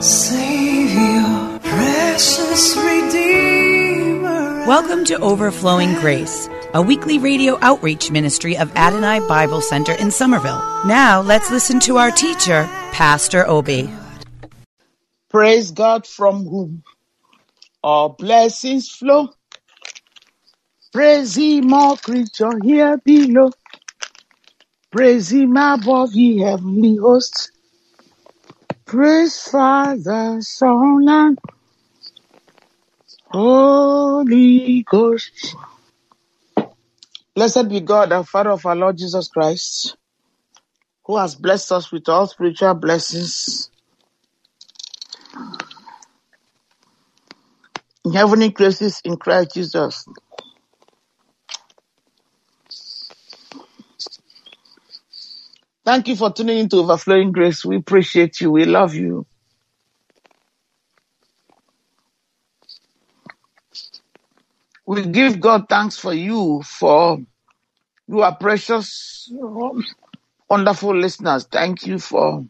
Savior, precious Redeemer. Welcome to Overflowing Grace, a weekly radio outreach ministry of Adonai Bible Center in Somerville. Now let's listen to our teacher, Pastor Obi. Praise God, from whom all blessings flow. Praise Him, all creatures here below. Praise Him above, ye heavenly hosts. Praise Father, Son, and Holy Ghost. Blessed be God, the Father of our Lord Jesus Christ, who has blessed us with all spiritual blessings in heavenly places in Christ Jesus. Thank you for tuning into Overflowing Grace. We appreciate you. We love you. We give God thanks for you, for you are precious, wonderful listeners. Thank you for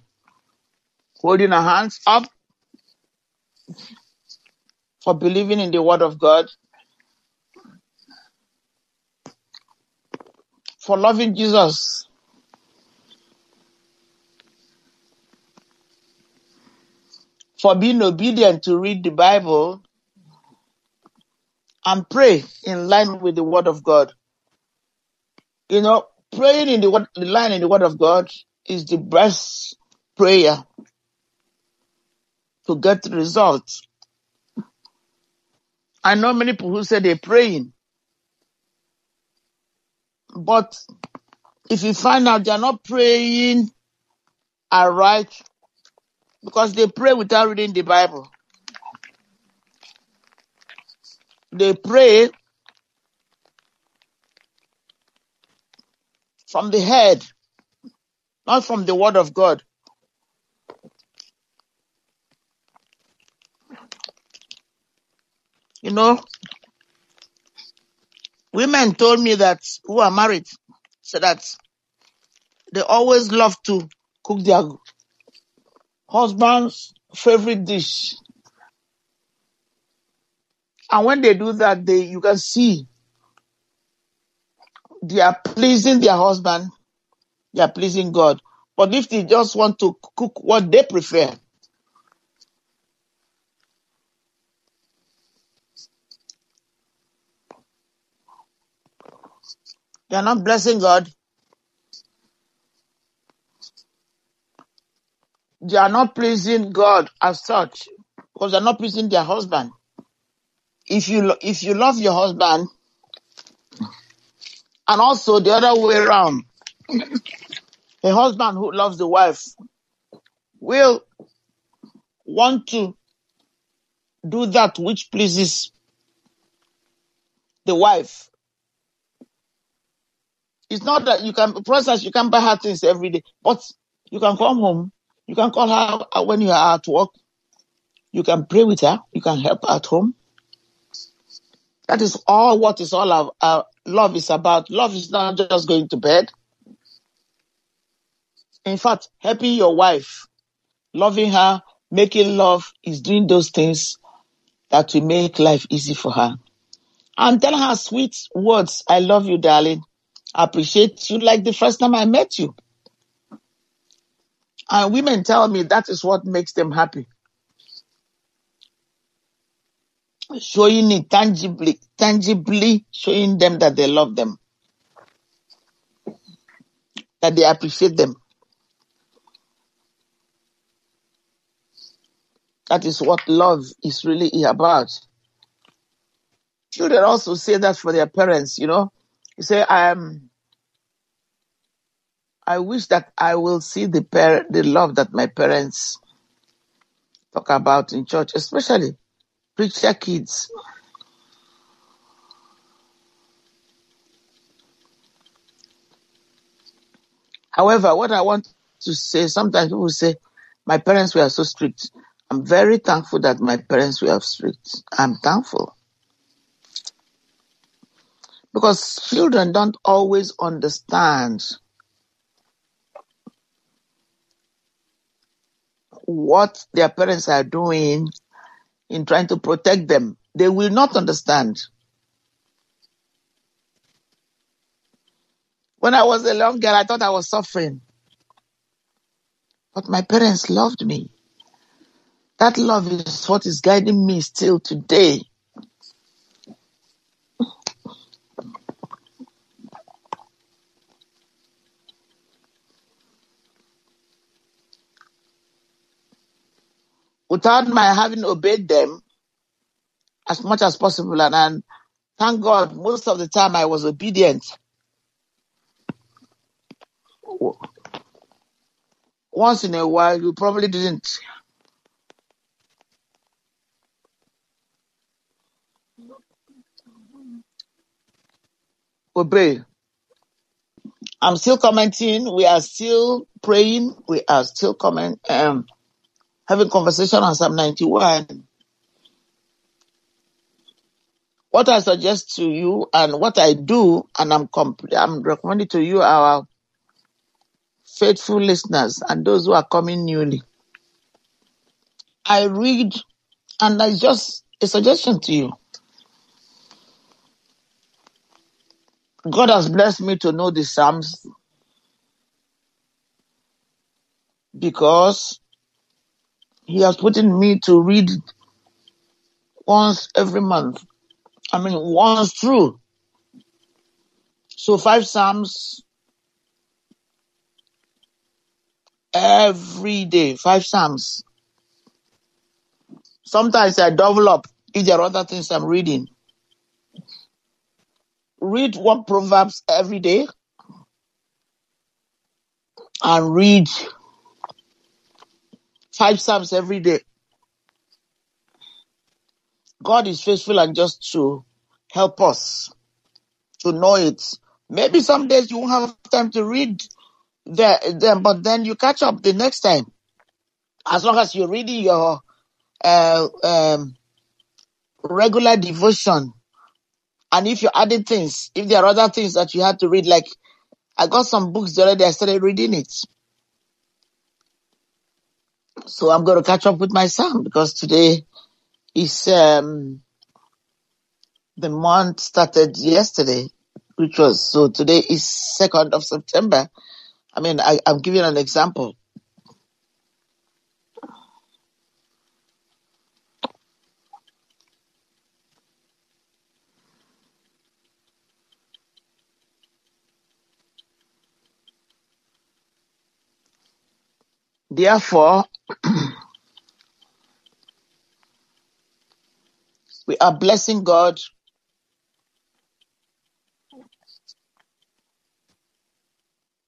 holding our hands up, for believing in the Word of God, for loving Jesus, for being obedient to read the Bible and pray in line with the Word of God. You know, praying in the line in the Word of God is the best prayer to get results. I know many people who say they're praying, but if you find out they're not praying aright, because they pray without reading the Bible. They pray from the head, not from the Word of God. You know, women told me that, who are married, so that they always love to cook their husband's favorite dish. And when they do that, you can see they are pleasing their husband, they are pleasing God. But if they just want to cook what they prefer, they are not blessing God. They are not pleasing God as such, because they are not pleasing their husband. If you love your husband, and also the other way around, a husband who loves the wife will want to do that which pleases the wife. It's not that you can buy her things every day, but you can come home. You can call her when you are at work. You can pray with her. You can help her at home. That is all what is all our love is about. Love is not just going to bed. In fact, helping your wife, loving her, making love is doing those things that will make life easy for her. And tell her sweet words. I love you, darling. I appreciate you like the first time I met you. And women tell me that is what makes them happy. Showing it tangibly showing them that they love them, that they appreciate them. That is what love is really about. Children also say that for their parents, you know. You say, I wish that I will see the love that my parents talk about in church, especially preacher kids. However, what I want to say, sometimes people say, my parents were so strict. I'm very thankful that my parents were strict. I'm thankful. Because children don't always understand what their parents are doing in trying to protect them. They will not understand. When I was a young girl, I thought I was suffering. But my parents loved me. That love is what is guiding me still today. Without my having obeyed them as much as possible, and thank God, most of the time I was obedient. Once in a while, you probably didn't. Obey. I'm still commenting. We are still praying. We are still having conversation on Psalm 91. What I suggest to you and what I do, and I'm recommending to you, our faithful listeners and those who are coming newly. I read, and that's just a suggestion to you. God has blessed me to know the Psalms because He has put in me to read once every month. Once through. So 5 Psalms every day. 5 Psalms. Sometimes I double up if there are other things I'm reading. Read 1 Proverbs every day. And read 5 Psalms every day. God is faithful and just to help us to know it. Maybe some days you won't have time to read them, but then you catch up the next time. As long as you're reading your regular devotion, and if you're adding things, if there are other things that you had to read, like I got some books already, I started reading it. So I'm going to catch up with my son because today is the month started yesterday, which was, so today is 2nd of September. I'm giving an example. Therefore, we are blessing God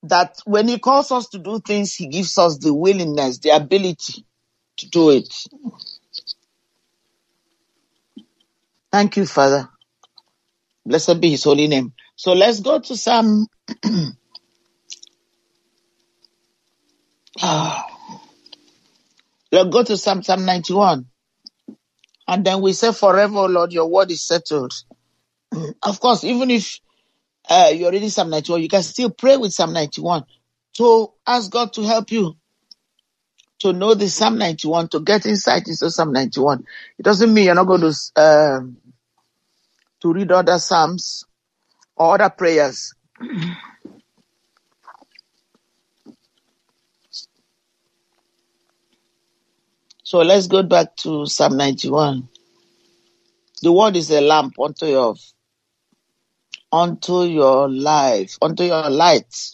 that when He calls us to do things, He gives us the willingness, the ability to do it. Thank you, Father. Blessed be His holy name. So let's go to Psalm 91. And then we say, forever, O Lord, your word is settled. Of course, even if you're reading Psalm 91, you can still pray with Psalm 91. So ask God to help you to know the Psalm 91, to get insight into Psalm 91. It doesn't mean you're not going to read other Psalms or other prayers. So let's go back to Psalm 91. The word is a lamp unto your life, unto your light.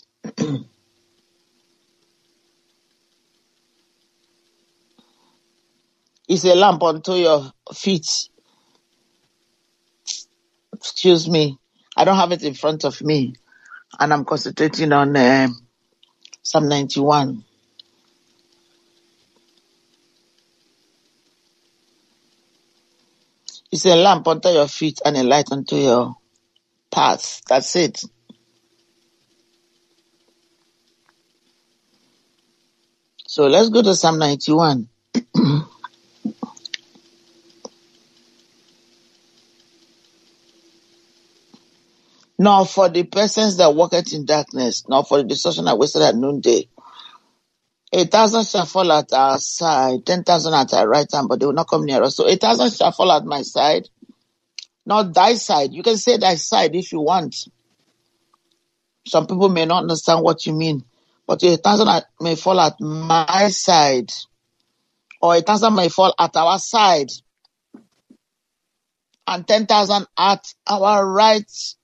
It's a lamp unto your feet excuse me, I don't have it in front of me, and I'm concentrating on Psalm 91. It's a lamp unto your feet and a light unto your path. That's it. So let's go to Psalm 91. Nor for the persons that walketh in darkness, nor for the destruction that wasted at noonday. 1,000 shall fall at our side, 10,000 at our right hand, but they will not come near us. So 1,000 shall fall at my side, not thy side. You can say thy side if you want. Some people may not understand what you mean, but 1,000 may fall at my side, or 1,000 may fall at our side, and 10,000 at our right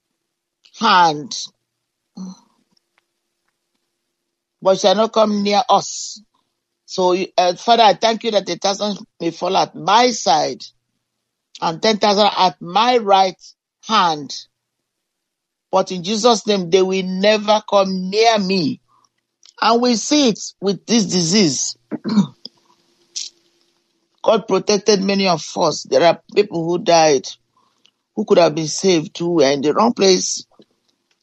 hand. But shall not come near us. So, Father, I thank you that 1,000 may fall at my side and 10,000 at my right hand. But in Jesus' name, they will never come near me. And we see it with this disease. God protected many of us. There are people who died, who could have been saved, who were in the wrong place,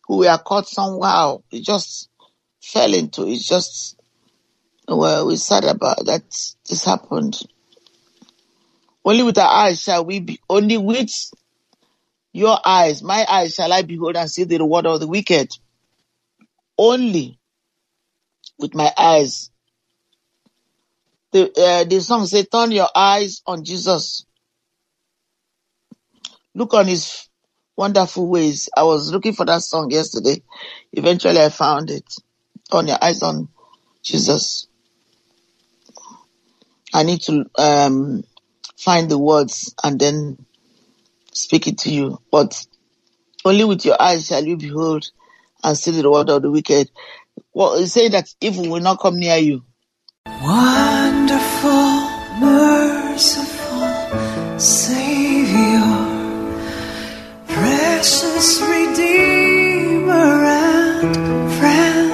who were caught somehow. It just fell into. It's just, well, we're sad about that this happened. Only with our eyes shall we be, only with your eyes, my eyes shall I behold and see the reward of the wicked. Only with my eyes. The song says, turn your eyes on Jesus. Look on his wonderful ways. I was looking for that song yesterday. Eventually I found it. Turn your eyes on Jesus. I need to find the words and then speak it to you. But only with your eyes shall you behold and see the reward of the wicked. Well, it says that evil will not come near you. Wonderful, merciful Savior, precious Redeemer and friend.